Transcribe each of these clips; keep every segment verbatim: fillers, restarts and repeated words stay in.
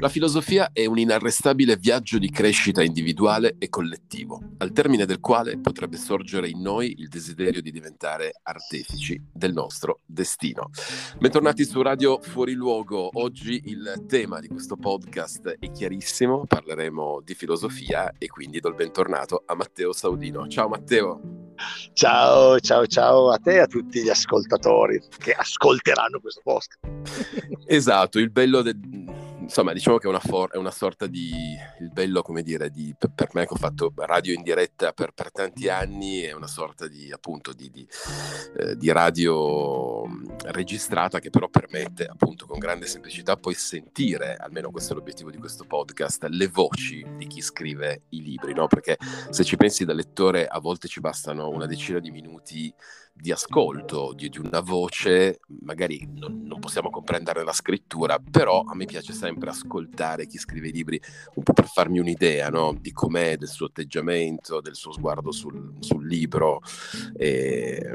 La filosofia è un inarrestabile viaggio di crescita individuale e collettivo, al termine del quale potrebbe sorgere in noi il desiderio di diventare artefici del nostro destino. Bentornati su Radio Fuori Luogo. Oggi il tema di questo podcast è chiarissimo, parleremo di filosofia e quindi do il bentornato a Matteo Saudino. Ciao Matteo! Ciao, ciao, ciao a te e a tutti gli ascoltatori che ascolteranno questo podcast. Esatto, il bello del... Insomma, diciamo che è una, for- è una sorta di... Il bello, come dire, di, per me che ho fatto radio in diretta per, per tanti anni, è una sorta di, appunto, di, di, eh, di radio registrata che però permette, appunto, con grande semplicità poi sentire, almeno questo è l'obiettivo di questo podcast, le voci di chi scrive i libri, no? Perché se ci pensi da lettore a volte ci bastano una decina di minuti di ascolto, di, di una voce, magari non, non possiamo comprendere la scrittura, però a me piace sempre ascoltare chi scrive i libri un po' per farmi un'idea, no? Di com'è, del suo atteggiamento, del suo sguardo sul, sul libro e,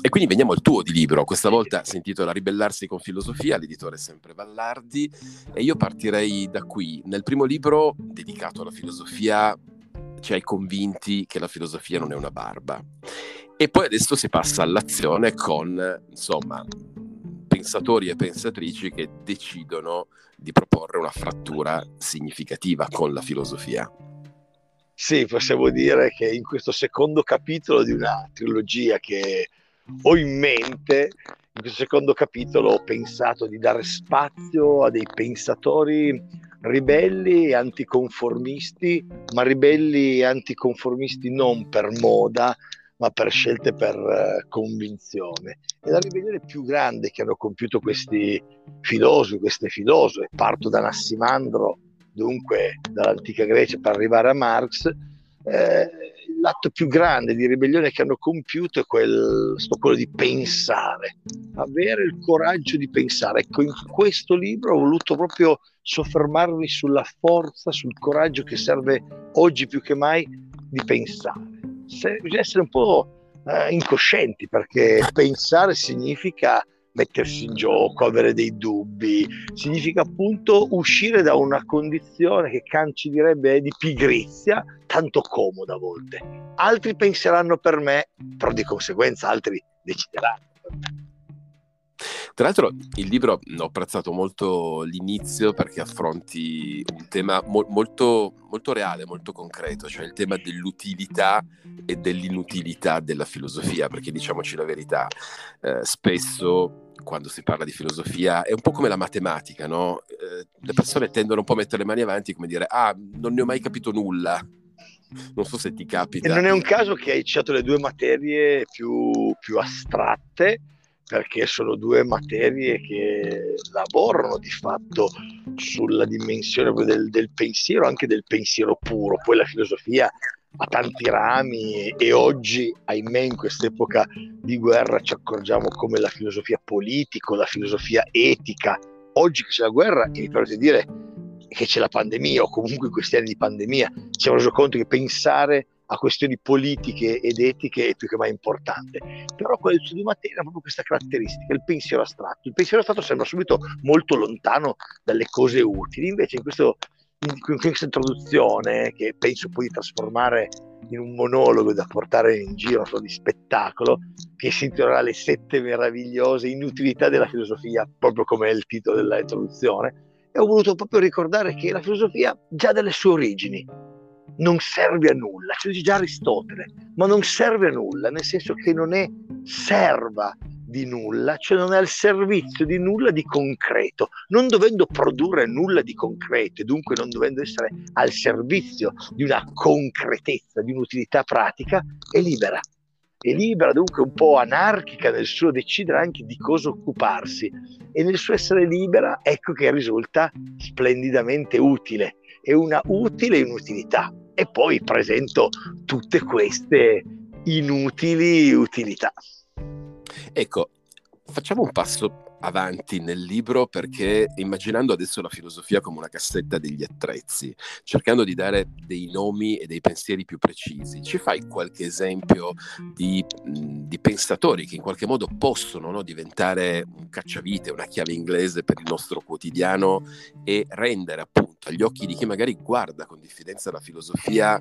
e quindi veniamo al tuo di libro. Questa volta si intitola Ribellarsi con filosofia, l'editore è sempre Vallardi e io partirei da qui. Nel primo libro dedicato alla filosofia ci hai convinti che la filosofia non è una barba. E poi adesso si passa all'azione con, insomma, pensatori e pensatrici che decidono di proporre una frattura significativa con la filosofia. Sì, possiamo dire che in questo secondo capitolo di una trilogia che ho in mente, in questo secondo capitolo ho pensato di dare spazio a dei pensatori ribelli e anticonformisti, ma ribelli e anticonformisti non per moda, ma per scelte, per uh, convinzione. E la ribellione più grande che hanno compiuto questi filosofi, queste filosofe, parto da Anassimandro, dunque dall'antica Grecia per arrivare a Marx, eh, l'atto più grande di ribellione che hanno compiuto è quel, sto, quello di pensare, avere il coraggio di pensare. Ecco, in questo libro ho voluto proprio soffermarmi sulla forza, sul coraggio che serve oggi più che mai di pensare. Se, bisogna essere un po' eh, incoscienti, perché pensare significa mettersi in gioco, avere dei dubbi, significa appunto uscire da una condizione che Kant ci direbbe è di pigrizia, tanto comoda a volte. Altri penseranno per me, però di conseguenza altri decideranno per me. Tra l'altro il libro ho apprezzato molto l'inizio perché affronti un tema mo- molto, molto reale, molto concreto, cioè il tema dell'utilità e dell'inutilità della filosofia, perché diciamoci la verità, eh, spesso quando si parla di filosofia è un po' come la matematica, no? Eh, le persone tendono un po' a mettere le mani avanti, come dire, ah, non ne ho mai capito nulla. Non so se ti capita. E non è un caso che hai citato le due materie più, più astratte, perché sono due materie che lavorano di fatto sulla dimensione del, del pensiero, anche del pensiero puro. Poi la filosofia ha tanti rami e, e oggi, ahimè, in quest'epoca di guerra ci accorgiamo come la filosofia politica, la filosofia etica, oggi che c'è la guerra, e mi permette di dire che c'è la pandemia o comunque in questi anni di pandemia, ci siamo resi conto che pensare a questioni politiche ed etiche è più che mai importante. Però quella di studio materia ha proprio questa caratteristica, il pensiero astratto. Il pensiero astratto sembra subito molto lontano dalle cose utili, invece in, questo, in, in questa introduzione, che penso poi di trasformare in un monologo da portare in giro, non so, di spettacolo, che si intitolerà Le sette meravigliose inutilità della filosofia, proprio come è il titolo della introduzione, e ho voluto proprio ricordare che la filosofia già dalle sue origini non serve a nulla, ce lo dice già Aristotele, ma non serve a nulla, nel senso che non è serva di nulla, cioè non è al servizio di nulla di concreto, non dovendo produrre nulla di concreto e dunque non dovendo essere al servizio di una concretezza, di un'utilità pratica, è libera. È libera, dunque un po' anarchica nel suo decidere anche di cosa occuparsi, e nel suo essere libera ecco che risulta splendidamente utile. È una utile inutilità. E poi presento tutte queste inutili utilità. Ecco, facciamo un passo avanti nel libro, perché immaginando adesso la filosofia come una cassetta degli attrezzi, cercando di dare dei nomi e dei pensieri più precisi, ci fai qualche esempio di, di pensatori che in qualche modo possono, no, diventare un cacciavite, una chiave inglese per il nostro quotidiano e rendere appunto agli occhi di chi magari guarda con diffidenza la filosofia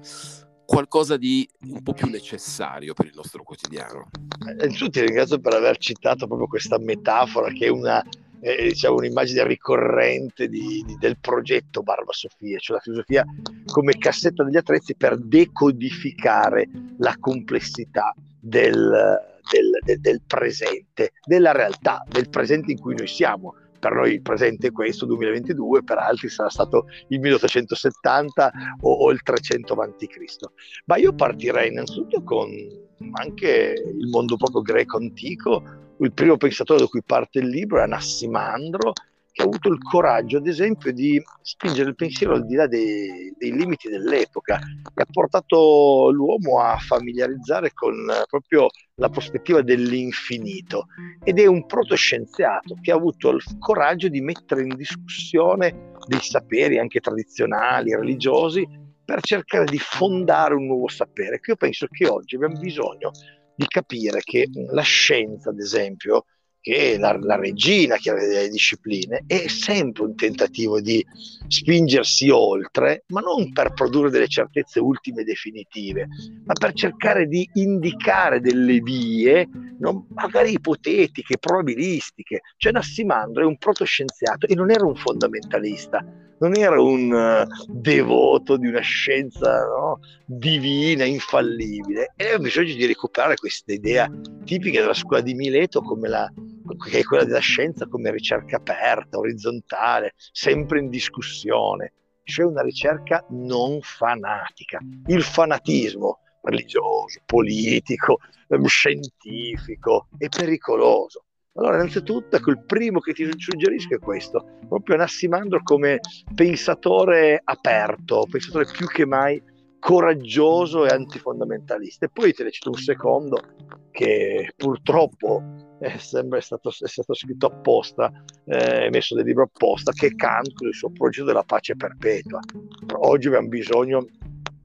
qualcosa di un po' più necessario per il nostro quotidiano? Innanzitutto ti ringrazio per aver citato proprio questa metafora, che è una, eh, diciamo, un'immagine ricorrente di, di, del progetto BarbaSophia, cioè la filosofia come cassetta degli attrezzi per decodificare la complessità del, del, del, del presente, della realtà, del presente in cui noi siamo. Per noi il presente è questo duemilaventidue, per altri sarà stato il milleottocentosettanta o, o il trecento avanti Cristo. Ma io partirei innanzitutto con anche il mondo proprio greco antico. Il primo pensatore da cui parte il libro è Anassimandro, che ha avuto il coraggio, ad esempio, di spingere il pensiero al di là dei, dei limiti dell'epoca, che ha portato l'uomo a familiarizzare con proprio la prospettiva dell'infinito, ed è un protoscienziato che ha avuto il coraggio di mettere in discussione dei saperi anche tradizionali, religiosi, per cercare di fondare un nuovo sapere, che io penso che oggi abbiamo bisogno di capire che la scienza, ad esempio, che è la, la regina delle discipline, è sempre un tentativo di spingersi oltre, ma non per produrre delle certezze ultime e definitive, ma per cercare di indicare delle vie, non, magari ipotetiche, probabilistiche. Cioè Anassimandro è un protoscienziato e non era un fondamentalista, non era un devoto di una scienza, no, divina, infallibile. E abbiamo bisogno di recuperare questa idea tipica della scuola di Mileto, come la, che è quella della scienza come ricerca aperta, orizzontale, sempre in discussione, cioè una ricerca non fanatica. Il fanatismo religioso, politico, scientifico è pericoloso. Allora, innanzitutto, ecco, il primo che ti suggerisco è questo, proprio Anassimandro come pensatore aperto, pensatore più che mai coraggioso e antifondamentalista. E poi te ne cito un secondo che purtroppo è sempre stato, è stato scritto apposta, eh, messo nel libro apposta, che è Kant con il suo progetto della pace perpetua. Oggi abbiamo bisogno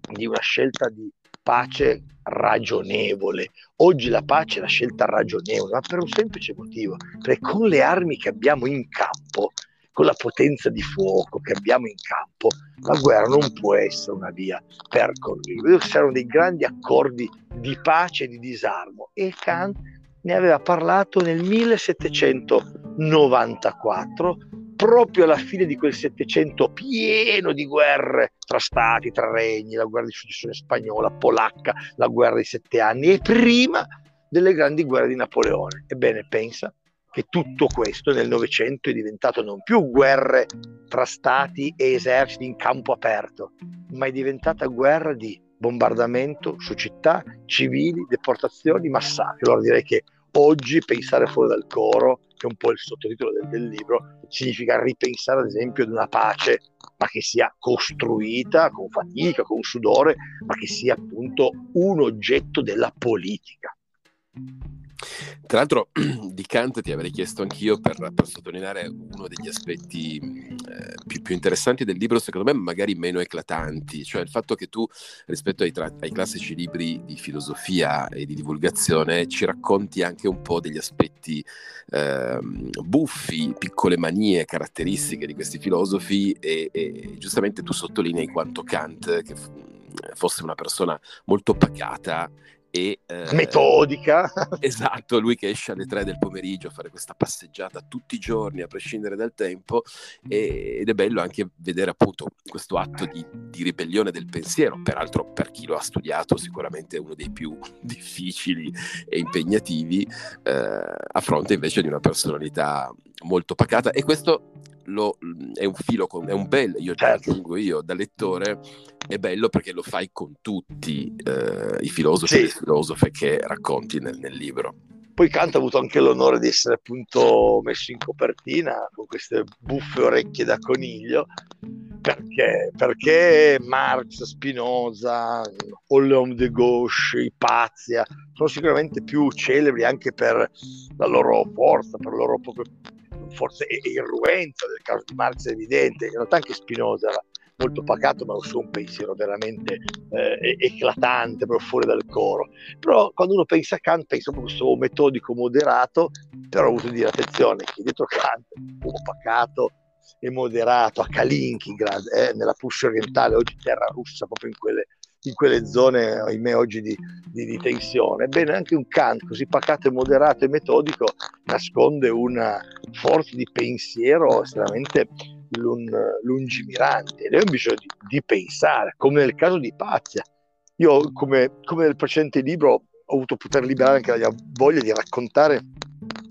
di una scelta di pace ragionevole. Oggi la pace è la scelta ragionevole, ma per un semplice motivo, perché con le armi che abbiamo in campo, con la potenza di fuoco che abbiamo in campo, la guerra non può essere una via percorribile. C'erano dei grandi accordi di pace e di disarmo, e Kant ne aveva parlato nel millesettecentonovantaquattro, proprio alla fine di quel Settecento pieno di guerre tra stati, tra regni, la guerra di successione spagnola, polacca, la guerra dei sette anni, e prima delle grandi guerre di Napoleone. Ebbene, pensa che tutto questo nel Novecento è diventato non più guerre tra stati e eserciti in campo aperto, ma è diventata guerra di bombardamento su città, civili, deportazioni, massacri. Allora direi che oggi pensare fuori dal coro, che è un po' il sottotitolo del, del libro, significa ripensare ad esempio ad una pace, ma che sia costruita con fatica, con sudore, ma che sia appunto un oggetto della politica. Tra l'altro di Kant ti avrei chiesto anch'io per, per sottolineare uno degli aspetti eh, più, più interessanti del libro, secondo me magari meno eclatanti, cioè il fatto che tu, rispetto ai, tra- ai classici libri di filosofia e di divulgazione, ci racconti anche un po' degli aspetti eh, buffi, piccole manie caratteristiche di questi filosofi, e, e giustamente tu sottolinei quanto Kant che f- fosse una persona molto pacata e, eh, metodica. Esatto, lui che esce alle tre del pomeriggio a fare questa passeggiata tutti i giorni a prescindere dal tempo, e, ed è bello anche vedere appunto questo atto di, di ribellione del pensiero, peraltro per chi lo ha studiato sicuramente uno dei più difficili e impegnativi, eh, a fronte invece di una personalità molto pacata. E questo Lo, è un filo, con, è un bel, io ti aggiungo io, da lettore è bello perché lo fai con tutti eh, i filosofi sì. e le filosofe che racconti nel, nel libro. Poi Kant ha avuto anche l'onore di essere appunto messo in copertina con queste buffe orecchie da coniglio, perché, perché Marx, Spinoza, Homme de Gauche, Ipazia sono sicuramente più celebri anche per la loro forza, per la loro proprio forse irruenza del caso di Marx è evidente, in realtà anche Spinoza era molto pacato, ma non un pensiero veramente eh, eclatante, proprio fuori dal coro. Però quando uno pensa a Kant, pensa a questo metodico moderato, però ho avuto dire attenzione che dietro Kant, un po' pacato e moderato, a Kaliningrad, eh, nella Prussia orientale, oggi terra russa, proprio in quelle, in quelle zone, ahimè, oggi di, di, di tensione. Ebbene, anche un Kant così pacato e moderato e metodico nasconde una forza di pensiero estremamente lungimirante, e noi abbiamo bisogno di, di pensare, come nel caso di Ipazia. Io, come, come nel precedente libro, ho avuto poter liberare anche la mia voglia di raccontare,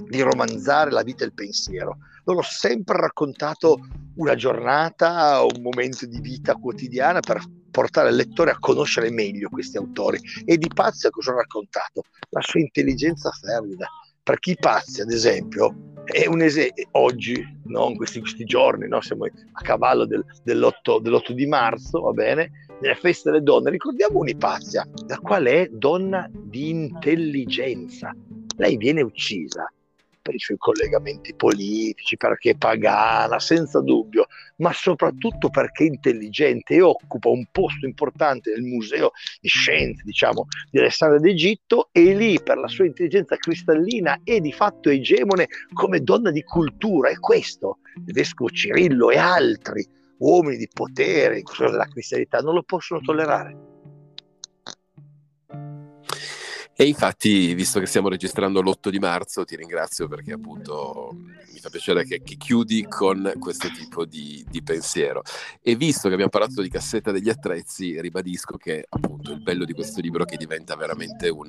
di romanzare la vita e il pensiero. Non ho sempre raccontato una giornata, un momento di vita quotidiana per portare il lettore a conoscere meglio questi autori. E di Ipazia cosa ho raccontato? La sua intelligenza fervida. Per chi Ipazia, ad esempio, è un esempio oggi, no? in questi, questi giorni, no? Siamo a cavallo del, dell'otto, dell'otto di marzo, va bene? Nella festa delle donne, ricordiamo un'Ipazia, la quale è donna di intelligenza. Lei viene uccisa per i suoi collegamenti politici, perché è pagana, senza dubbio, ma soprattutto perché è intelligente e occupa un posto importante nel Museo di Scienze, diciamo, di Alessandria d'Egitto, e lì per la sua intelligenza cristallina è di fatto egemone come donna di cultura, e questo il vescovo Cirillo e altri uomini di potere, della cristianità, non lo possono tollerare. E infatti, visto che stiamo registrando l'otto di marzo, ti ringrazio perché appunto mi fa piacere che, che chiudi con questo tipo di, di pensiero. E visto che abbiamo parlato di cassetta degli attrezzi, ribadisco che appunto il bello di questo libro è che diventa veramente un,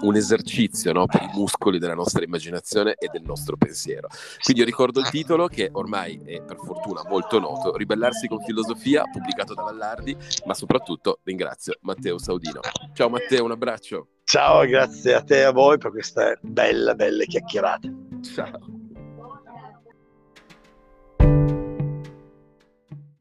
un esercizio, no? Per i muscoli della nostra immaginazione e del nostro pensiero. Quindi io ricordo il titolo, che ormai è per fortuna molto noto, Ribellarsi con filosofia, pubblicato da Vallardi, ma soprattutto ringrazio Matteo Saudino. Ciao Matteo, un abbraccio. Ciao, grazie a te e a voi per questa bella, bella chiacchierata. Ciao.